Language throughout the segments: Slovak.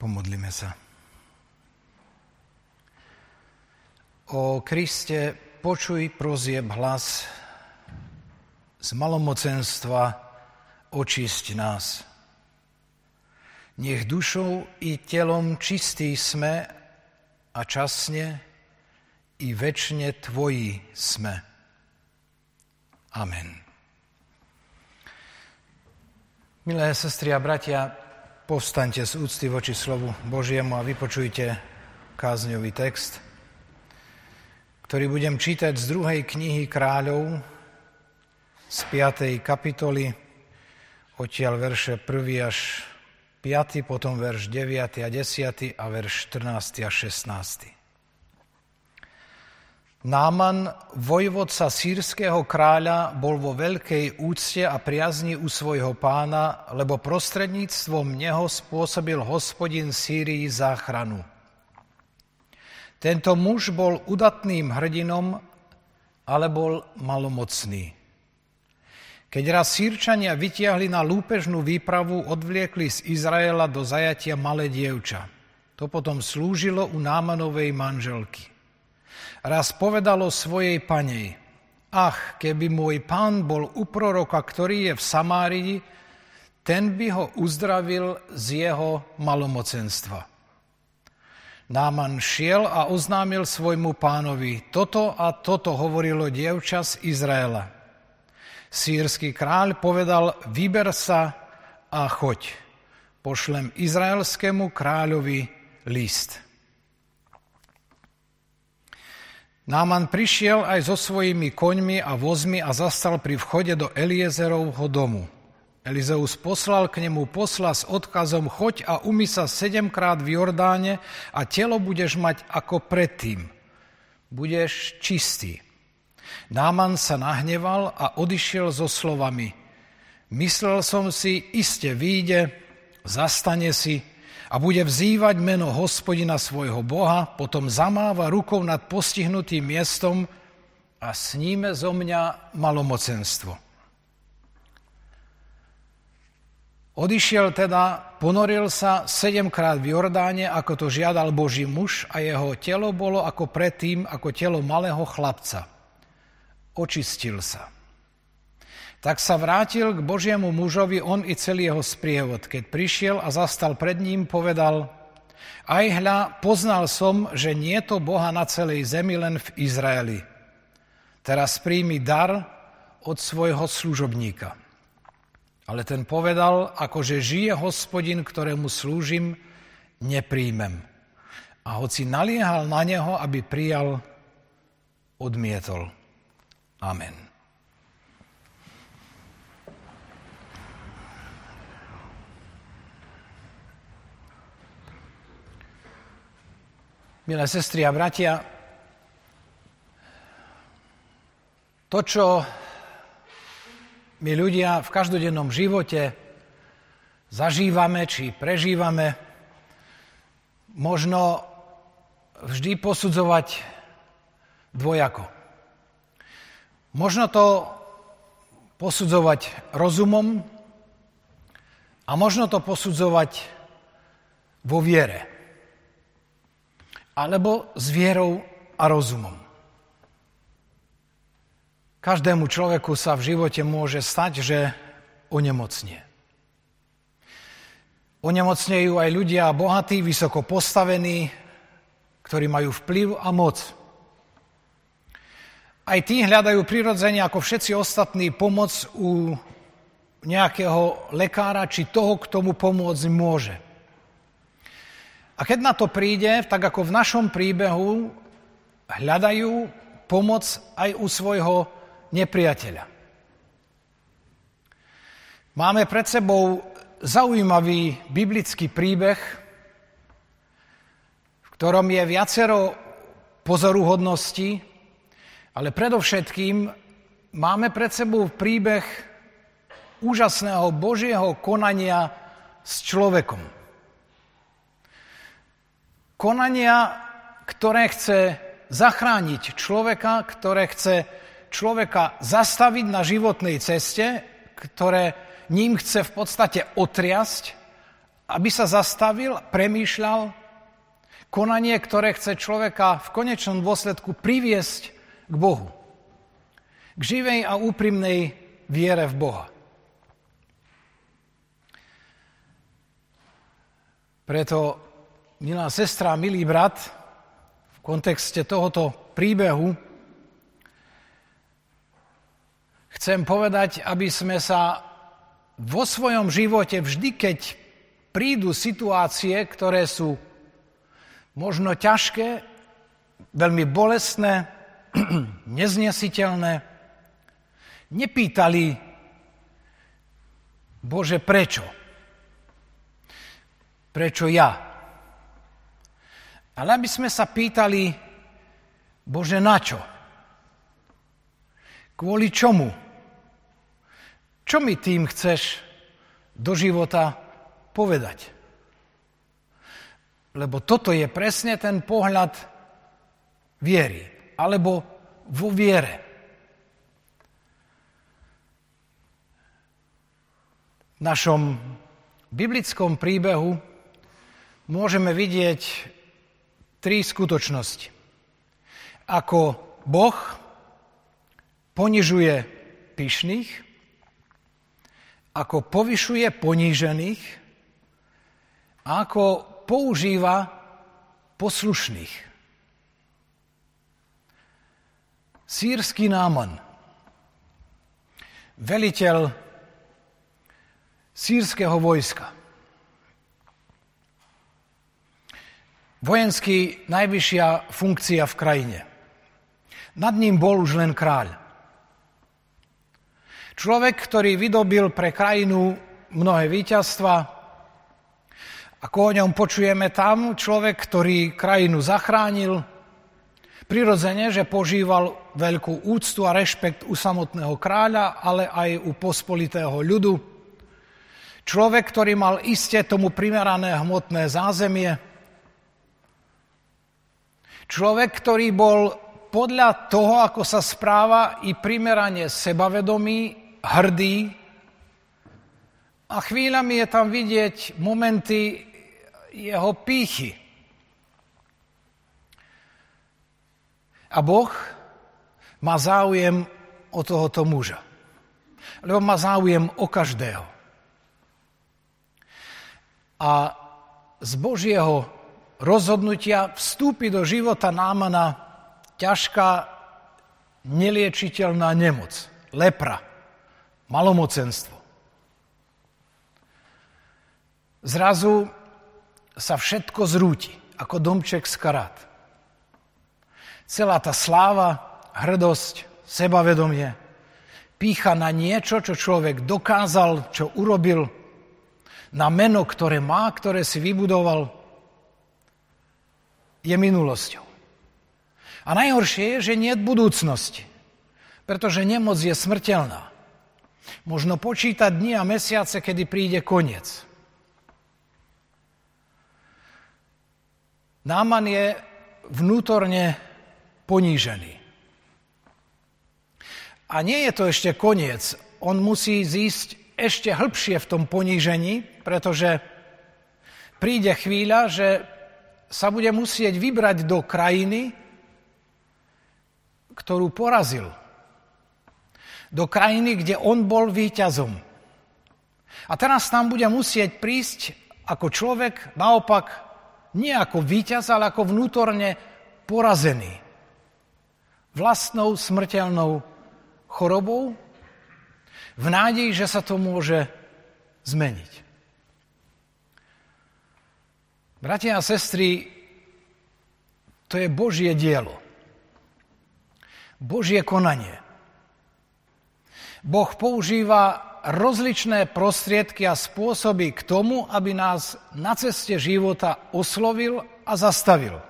Pomodlíme sa. O Kriste, počuj prosieb hlas z malomocenstva, očisť nás. Nech dušou i telom čistí sme a časne i večne Tvoji sme. Amen. Milé sestry a bratia, povstaňte z úcty voči slovu Božiemu a vypočujte kázňový text, ktorý budem čítať z 2. knihy Kráľov, z 5. kapitoly, odtiaľ verše 1. až 5., potom verš 9. a 10. a verš 14. a 16. Náman, vojvodca sýrskeho kráľa, bol vo veľkej úcte a priazni u svojho pána, lebo prostredníctvom neho spôsobil Hospodin Sýrii záchranu. Tento muž bol udatným hrdinom, ale bol malomocný. Keď raz Sýrčania vytiahli na lúpežnú výpravu, odvliekli z Izraela do zajatia malé dievča. To potom slúžilo u Námanovej manželky. Raz povedalo svojej panej: Ach, keby môj pán bol u proroka, ktorý je v Samárii, ten by ho uzdravil z jeho malomocenstva. Náman šiel a oznámil svojmu pánovi: Toto a toto hovorilo dievča z Izraela. Sýrsky kráľ povedal: Vyber sa a choď, pošlem izraelskému kráľovi list. Náman prišiel aj so svojimi koňmi a vozmi a zastal pri vchode do Eliezerovho domu. Elizeus poslal k nemu posla s odkazom: Choď a umyj sa 7-krát v Jordáne a telo budeš mať ako predtým. Budeš čistý. Náman sa nahneval a odišiel so slovami: Myslel som si, iste vyjde, zastane si a bude vzývať meno Hospodina svojho Boha, potom zamáva rukou nad postihnutým miestom a sníme zo mňa malomocenstvo. Odišiel teda, ponoril sa 7-krát v Jordáne, ako to žiadal Boží muž, a jeho telo bolo ako predtým, ako telo malého chlapca. Očistil sa. Tak sa vrátil k Božiemu mužovi on i celý jeho sprievod. Keď prišiel a zastal pred ním, povedal: Aj hľa, poznal som, že nie je to Boha na celej zemi, len v Izraeli. Teraz príjmi dar od svojho služobníka. Ale ten povedal: Akože žije Hospodin, ktorému slúžim, nepríjmem. A hoci naliehal na neho, aby prijal, odmietol. Amen. Milé sestry a bratia, to, čo my ľudia v každodennom živote zažívame či prežívame, možno vždy posudzovať dvojako. Možno to posudzovať rozumom a možno to posudzovať vo viere. Alebo s vierou a rozumom. Každému človeku sa v živote môže stať, že onemocnie. Onemocnejú aj ľudia bohatí, vysoko postavení, ktorí majú vplyv a moc. Aj tí hľadajú prirodzene, ako všetci ostatní, pomoc u nejakého lekára či toho, kto mu pomôcť môže. A keď na to príde, tak ako v našom príbehu, hľadajú pomoc aj u svojho nepriateľa. Máme pred sebou zaujímavý biblický príbeh, v ktorom je viacero pozoruhodností, ale predovšetkým máme pred sebou príbeh úžasného Božieho konania s človekom. Konania, ktoré chce zachrániť človeka, ktoré chce človeka zastaviť na životnej ceste, ktoré ním chce v podstate otriasť aby sa zastavil, premýšľal. Konanie, ktoré chce človeka v konečnom dôsledku priviesť k Bohu. K živej a úprimnej viere v Boha. Preto, milá sestra, milý brat, v kontexte tohoto príbehu chcem povedať, aby sme sa vo svojom živote vždy, keď prídu situácie, ktoré sú možno ťažké, veľmi bolestné, neznesiteľné, nepýtali, Bože, prečo? Prečo ja? Ale aby sme sa pýtali, Bože, na čo? Kvôli čomu? Čo mi tým chceš do života povedať? Lebo toto je presne ten pohľad viery, alebo vo viere. V našom biblickom príbehu môžeme vidieť tri skutočnosti. Ako Boh ponižuje pyšných, ako povyšuje ponížených a ako používa poslušných. Sýrsky Náman, veliteľ sýrskeho vojska, vojenský najvyššia funkcia v krajine. Nad ním bol už len kráľ. Človek, ktorý vydobil pre krajinu mnohé víťazstva. Ako o ňom počujeme tam, človek, ktorý krajinu zachránil, prirodzene, že požíval veľkú úctu a rešpekt u samotného kráľa, ale aj u pospolitého ľudu. Človek, ktorý mal iste tomu primerané hmotné zázemie. Človek, ktorý bol podľa toho, ako sa správa, i primerane sebavedomý, hrdý. A chvíľami je tam vidieť momenty jeho pýchy. A Boh má záujem o tohoto muža. Lebo má záujem o každého. A z Božieho rozhodnutia vstúpi do života Námana ťažká, neliečiteľná nemoc, lepra, malomocenstvo. Zrazu sa všetko zrúti, ako domček z karát. Celá tá sláva, hrdosť, sebavedomie, pýcha na niečo, čo človek dokázal, čo urobil, na meno, ktoré má, ktoré si vybudoval, je minulosťou. A najhoršie je, že nie je budúcnosti, pretože nemoc je smrteľná. Možno počítať dni a mesiace, kedy príde koniec. Náman je vnútorne ponížený. A nie je to ešte koniec. On musí zísť ešte hlbšie v tom ponížení, pretože príde chvíľa, že sa bude musieť vybrať do krajiny, ktorú porazil. Do krajiny, kde on bol víťazom. A teraz tam bude musieť prísť ako človek, naopak nie ako víťaz, ale ako vnútorne porazený. Vlastnou smrteľnou chorobou v nádeji, že sa to môže zmeniť. Bratia a sestry, to je Božie dielo. Božie konanie. Boh používa rozličné prostriedky a spôsoby k tomu, aby nás na ceste života oslovil a zastavil.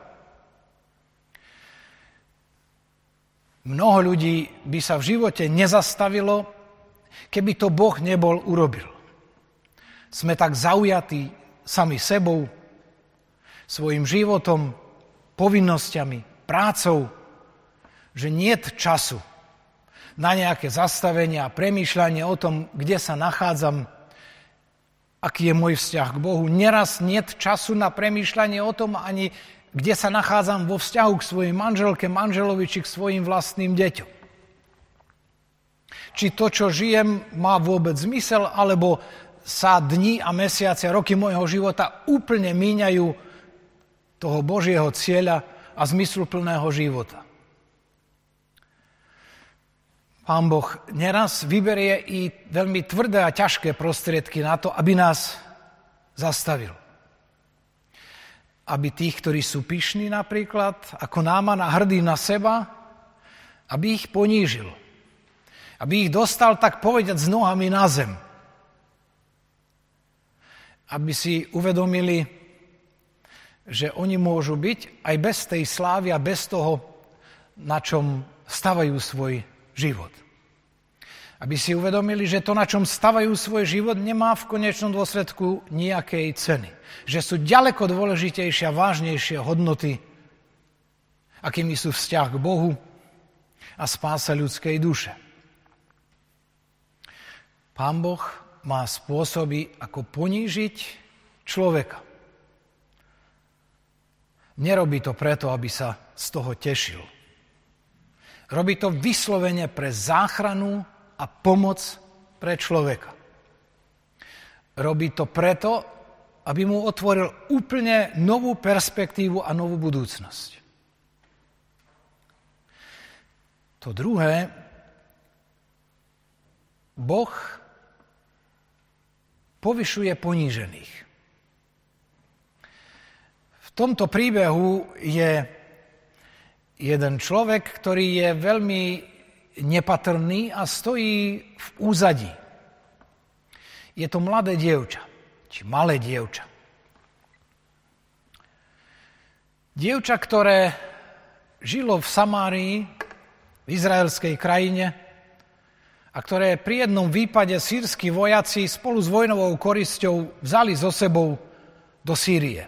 Mnoho ľudí by sa v živote nezastavilo, keby to Boh nebol urobil. Sme tak zaujatí sami sebou, svojim životom, povinnosťami, prácou, že niet času na nejaké zastavenie a premýšľanie o tom, kde sa nachádzam, aký je môj vzťah k Bohu. Neraz niet času na premýšľanie o tom, ani kde sa nachádzam vo vzťahu k svojej manželke, manželovi či k svojim vlastným deťom. Či to, čo žijem, má vôbec zmysel, alebo sa dni a mesiace, roky môjho života úplne míňajú toho Božieho cieľa a zmysluplného života. Pán Boh neraz vyberie i veľmi tvrdé a ťažké prostriedky na to, aby nás zastavil. Aby tých, ktorí sú pyšní napríklad, ako Náman a hrdí na seba, aby ich ponížil. Aby ich dostal, tak povedať, s nohami na zem. Aby si uvedomili, že oni môžu byť aj bez tej slávy a bez toho, na čom stavajú svoj život. Aby si uvedomili, že to, na čom stavajú svoj život, nemá v konečnom dôsledku nejakej ceny. Že sú ďaleko dôležitejšie a vážnejšie hodnoty, akými sú vzťah k Bohu a spása ľudskej duše. Pán Boh má spôsoby, ako ponížiť človeka. Nerobí to preto, aby sa z toho tešil. Robí to vyslovene pre záchranu a pomoc pre človeka. Robí to preto, aby mu otvoril úplne novú perspektívu a novú budúcnosť. To druhé, Boh povyšuje ponížených. V tomto príbehu je jeden človek, ktorý je veľmi nepatrný a stojí v úzadí. Je to mladé dievča, či malé dievča. Dievča, ktoré žilo v Samárii, v izraelskej krajine, a ktoré pri jednom výpade sýrski vojaci spolu s vojnovou korisťou vzali so sebou do Sýrie.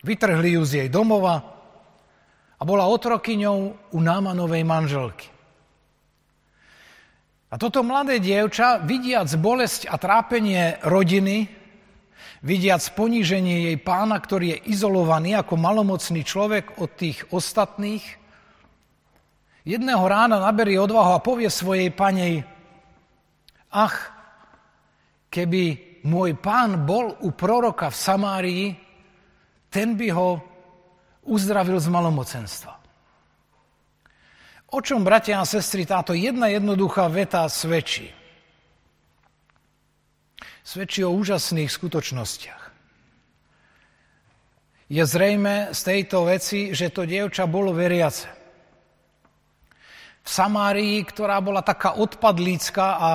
Vytrhli ju z jej domova, a bola otrokyňou u Námanovej manželky. A toto mladé dievča, vidiac bolesť a trápenie rodiny, vidiac poníženie jej pána, ktorý je izolovaný ako malomocný človek od tých ostatných, jedného rána naberie odvahu a povie svojej panej: Ach, keby môj pán bol u proroka v Samárii, ten by ho uzdravil z malomocenstva. O čom, bratia a sestry, táto jedna jednoduchá veta svedčí? Svedčí o úžasných skutočnostiach. Je zrejme z tejto veci, že to dievča bolo veriace. V Samárii, ktorá bola taká odpadlícka a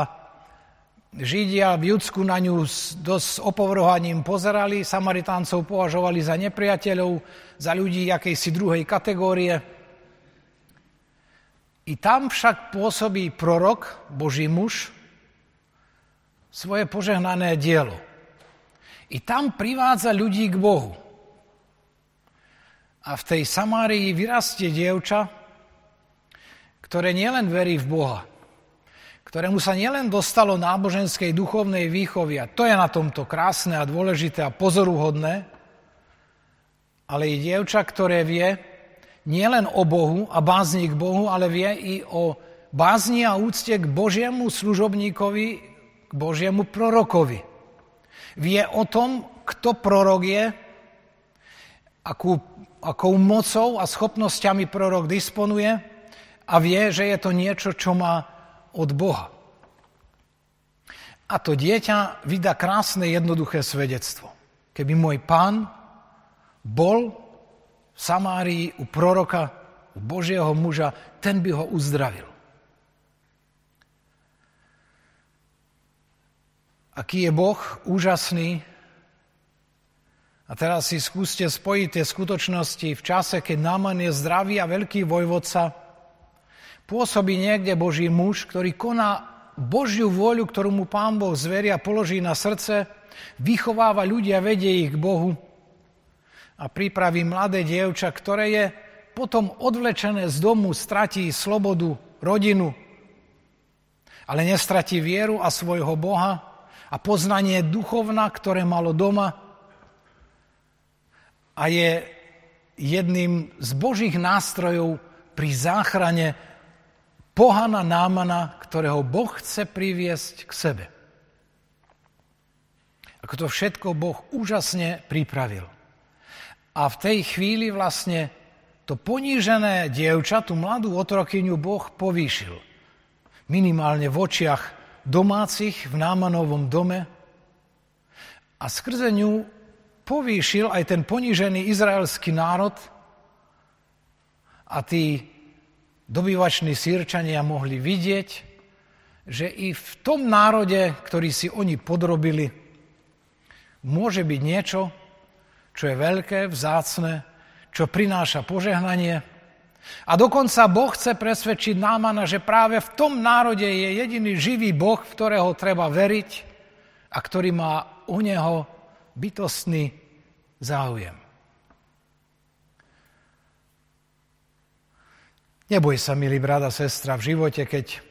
Židia v Judsku na ňu dosť s opovrhaním pozerali, Samaritáncov považovali za nepriateľov, za ľudí akejsi druhej kategórie. I tam však pôsobí prorok, Boží muž, svoje požehnané dielo. I tam privádza ľudí k Bohu. A v tej Samárii vyrastie dievča, ktoré nielen verí v Boha, ktorému sa nielen dostalo náboženskej duchovnej výchovy, a to je na tomto krásne a dôležité a pozoruhodné, ale i dievča, ktoré vie nielen o Bohu a bázni k Bohu, ale vie i o bázni a úcte k Božiemu služobníkovi, k Božiemu prorokovi. Vie o tom, kto prorok je, akou mocou a schopnosťami prorok disponuje, a vie, že je to niečo, čo má od Boha. A to dieťa vydá krásne, jednoduché svedectvo. Keby môj pán bol v Samárii u proroka, u Božieho muža, ten by ho uzdravil. Aký je Boh úžasný. A teraz si skúste spojiť tie skutočnosti v čase, keď Náman je zdravý a veľký vojvodca. Pôsobí niekde Boží muž, ktorý koná Božiu vôľu, ktorú mu Pán Boh zveria, položí na srdce, vychováva ľudia, vedie ich k Bohu a pripraví mladé dievča, ktoré je potom odvlečené z domu, stratí slobodu, rodinu, ale nestratí vieru a svojho Boha a a poznanie duchovna, ktoré malo doma a je jedným z Božích nástrojov pri záchrane pohana Námana, ktorého Boh chce priviesť k sebe. Ako to všetko Boh úžasne pripravil. A v tej chvíli vlastne to ponížené dievča, tú mladú otrokyňu, Boh povýšil. Minimálne v očiach domácich v Námanovom dome a skrze ňu povýšil aj ten ponížený izraelský národ a tí dobývační Sýrčania mohli vidieť, že i v tom národe, ktorý si oni podrobili, môže byť niečo, čo je veľké, vzácne, čo prináša požehnanie. A dokonca Boh chce presvedčiť Námana, že práve v tom národe je jediný živý Boh, v ktorého treba veriť a ktorý má u neho bytostný záujem. Neboj sa, milý brat a sestra, v živote, keď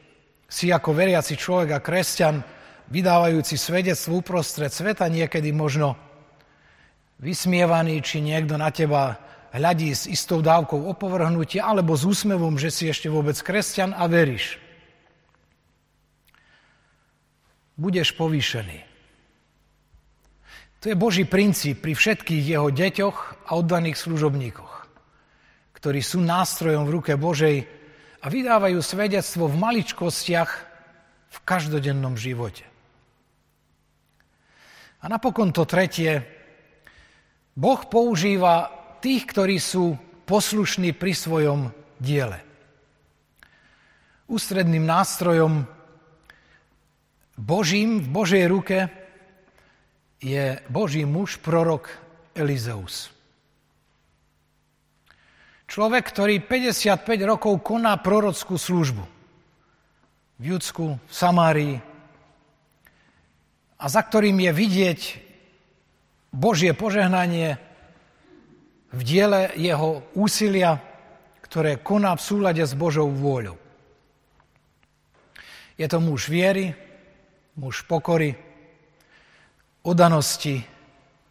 si ako veriaci človek a kresťan, vydávajúci svedectvo uprostred sveta, niekedy možno vysmievaný, či niekto na teba hľadí s istou dávkou opovrhnutia alebo s úsmevom, že si ešte vôbec kresťan a veríš. Budeš povýšený. To je Boží princíp pri všetkých jeho deťoch a oddaných služobníkoch, ktorí sú nástrojom v ruke Božej a vydávajú svedectvo v maličkostiach v každodennom živote. A napokon to tretie. Boh používa tých, ktorí sú poslušní pri svojom diele. Ústredným nástrojom Božím v Božej ruke je Boží muž, prorok Elizeus. Človek, ktorý 55 rokov koná prorockú službu v Judsku, v Samárii a za ktorým je vidieť Božie požehnanie v diele jeho úsilia, ktoré koná v súlade s Božou vôľou. Je to muž viery, muž pokory, oddanosti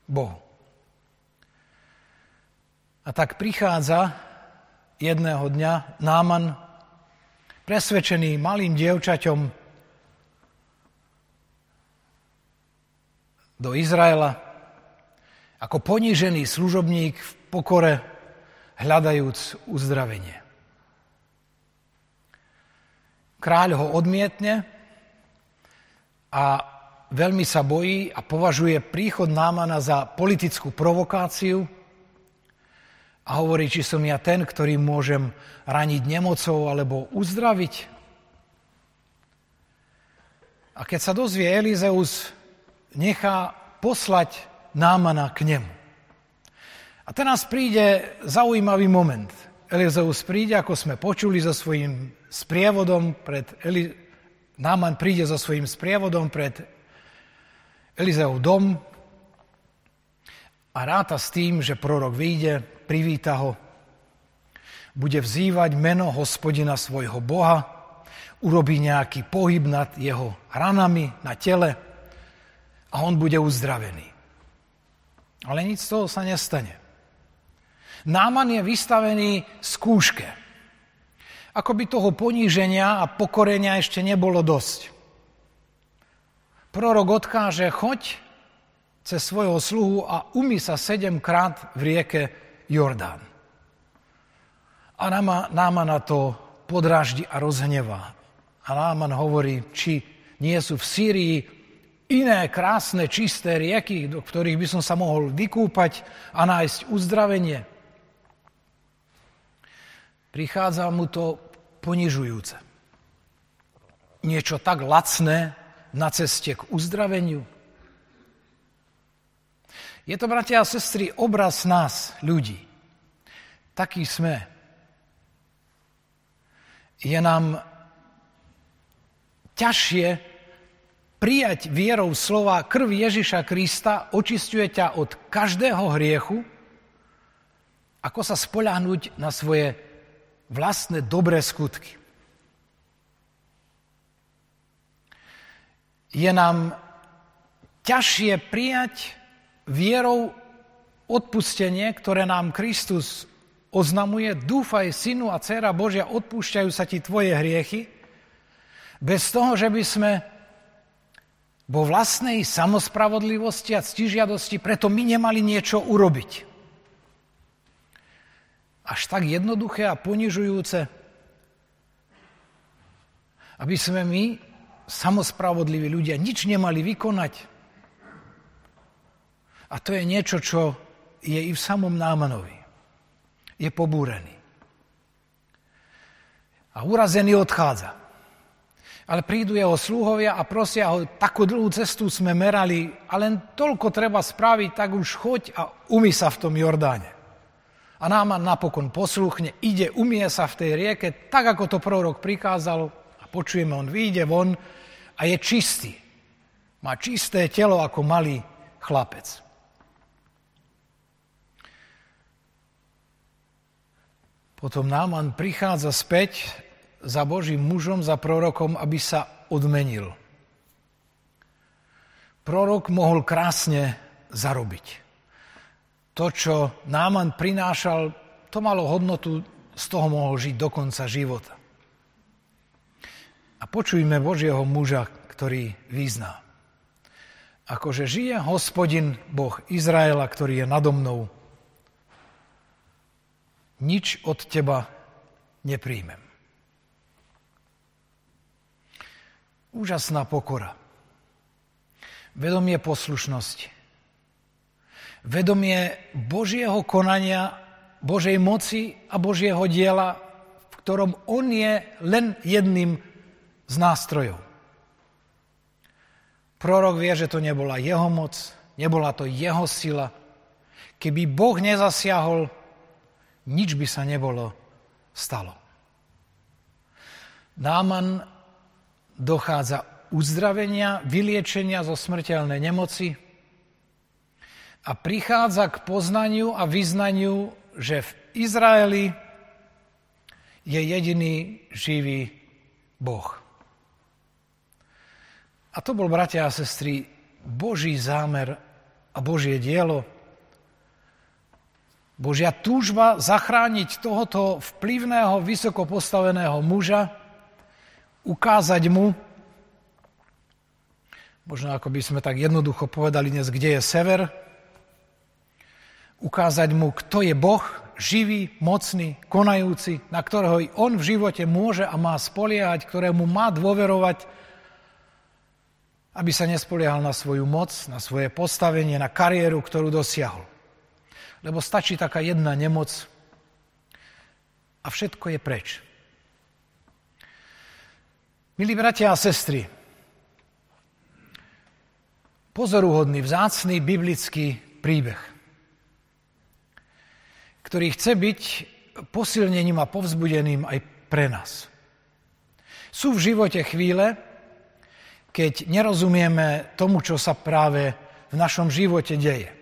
Bohu. A tak prichádza jedného dňa Náman, presvedčený malým dievčaťom do Izraela, ako ponížený služobník v pokore, hľadajúc uzdravenie. Kráľ ho odmietne a veľmi sa bojí a považuje príchod Námana za politickú provokáciu, a hovorí, či som ja ten, ktorý môžem raniť nemocou alebo uzdraviť. A keď sa dozvie, Elizeus nechá poslať Námana k nemu. A teraz príde zaujímavý moment. Elizeus príde, ako sme počuli, so svojím sprievodom Náman príde so svojím sprievodom pred Elizeov dom a ráta s tým, že prorok vyjde, privíta ho, bude vzývať meno Hospodina svojho Boha, urobí nejaký pohyb nad jeho ranami na tele a on bude uzdravený. Ale nič z toho sa nestane. Náman je vystavený skúške. Ako by toho poníženia a pokorenia ešte nebolo dosť. Prorok odkáže, choď cez svojho sluhu a umý sa 7-krát v rieke Jordán. A Námana to podráždi a rozhnevá. A Náman hovorí, či nie sú v Sýrii iné krásne, čisté rieky, do ktorých by som sa mohol vykúpať a nájsť uzdravenie. Prichádza mu to ponižujúce. Niečo tak lacné na ceste k uzdraveniu. Je to, bratia a sestry, obraz nás, ľudí. Takí sme. Je nám ťažšie prijať vierou slova krv Ježiša Krista očistuje ťa od každého hriechu, ako sa spoľahnúť na svoje vlastné dobré skutky. Je nám ťažšie prijať vierou odpustenie, ktoré nám Kristus oznamuje. Dúfaj, synu a dcéra Božia, odpúšťajú sa ti tvoje hriechy, bez toho, že by sme vo vlastnej samospravodlivosti a ctižiadosti preto my nemali niečo urobiť. Až tak jednoduché a ponižujúce, aby sme my, samospravodliví ľudia, nič nemali vykonať. A to je niečo, čo je i v samom Námanovi. Je pobúrený. A urazený odchádza. Ale prídu jeho sluhovia a prosia ho, takú dlhú cestu sme merali a len toľko treba spraviť, tak už choď a umyj sa v tom Jordáne. A Náman napokon posluchne, ide, umie sa v tej rieke, tak ako to prorok prikázal a počujeme, on vyjde von a je čistý. Má čisté telo ako malý chlapec. Potom Náman prichádza späť za Božím mužom, za prorokom, aby sa odmenil. Prorok mohol krásne zarobiť. To, čo Náman prinášal, to malo hodnotu, z toho mohol žiť do konca života. A počujme Božieho muža, ktorý vyzná. Akože žije Hospodin, Boh Izraela, ktorý je nado mnou, nič od teba nepríjmem. Úžasná pokora, vedomie poslušnosti, vedomie Božieho konania, Božej moci a Božieho diela, v ktorom on je len jedným z nástrojov. Prorok vie, že to nebola jeho moc, nebola to jeho sila. Keby Boh nezasiahol, nič by sa nebolo stalo. Náman dochádza uzdravenia, vyliečenia zo smrteľnej nemoci a prichádza k poznaniu a vyznaniu, že v Izraeli je jediný živý Boh. A to bol, bratia a sestry, Boží zámer a Božie dielo, Božia túžba zachrániť tohoto vplyvného, vysoko postaveného muža, ukázať mu, možno ako by sme tak jednoducho povedali dnes, kde je sever, ukázať mu, kto je Boh, živý, mocný, konajúci, na ktorého on v živote môže a má spoliehať, ktorému má dôverovať, aby sa nespoliehal na svoju moc, na svoje postavenie, na kariéru, ktorú dosiahol. Lebo stačí taká jedna nemoc a všetko je preč. Milí bratia a sestry, pozoruhodný, vzácny biblický príbeh, ktorý chce byť posilnením a povzbudením aj pre nás. Sú v živote chvíle, keď nerozumieme tomu, čo sa práve v našom živote deje.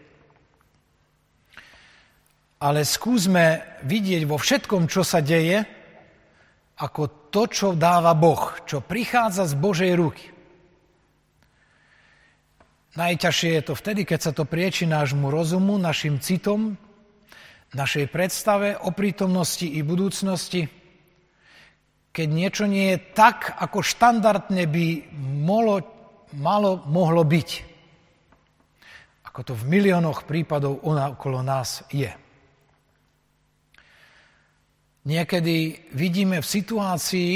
Ale skúsme vidieť vo všetkom, čo sa deje, ako to, čo dáva Boh, čo prichádza z Božej ruky. Najťažšie je to vtedy, keď sa to prieči nášmu rozumu, našim citom, našej predstave o prítomnosti i budúcnosti, keď niečo nie je tak, ako štandardne by mohlo byť, ako to v miliónoch prípadov okolo nás je. Niekedy vidíme v situácii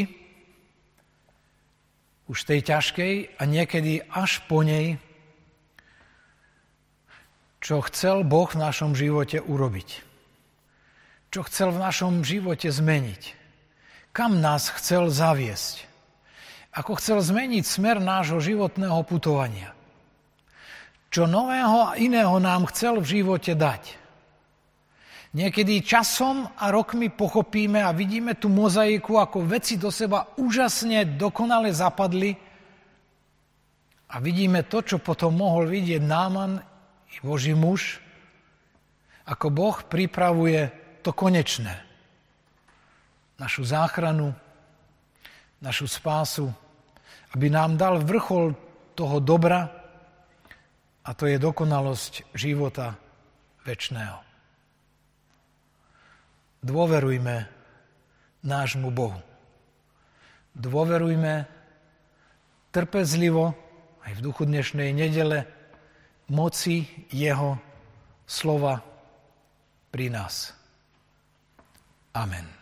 už tej ťažkej a niekedy až po nej, čo chcel Boh v našom živote urobiť. Čo chcel v našom živote zmeniť. Kam nás chcel zaviesť. Ako chcel zmeniť smer nášho životného putovania. Čo nového a iného nám chcel v živote dať. Niekedy časom a rokmi pochopíme a vidíme tú mozaiku, ako veci do seba úžasne dokonale zapadli a vidíme to, čo potom mohol vidieť Náman i Boží muž, ako Boh pripravuje to konečné. Našu záchranu, našu spásu, aby nám dal vrchol toho dobra, A to je dokonalosť života večného. Dôverujme nášmu Bohu. Dôverujme trpezlivo, aj v duchu dnešnej nedele, moci Jeho slova pri nás. Amen.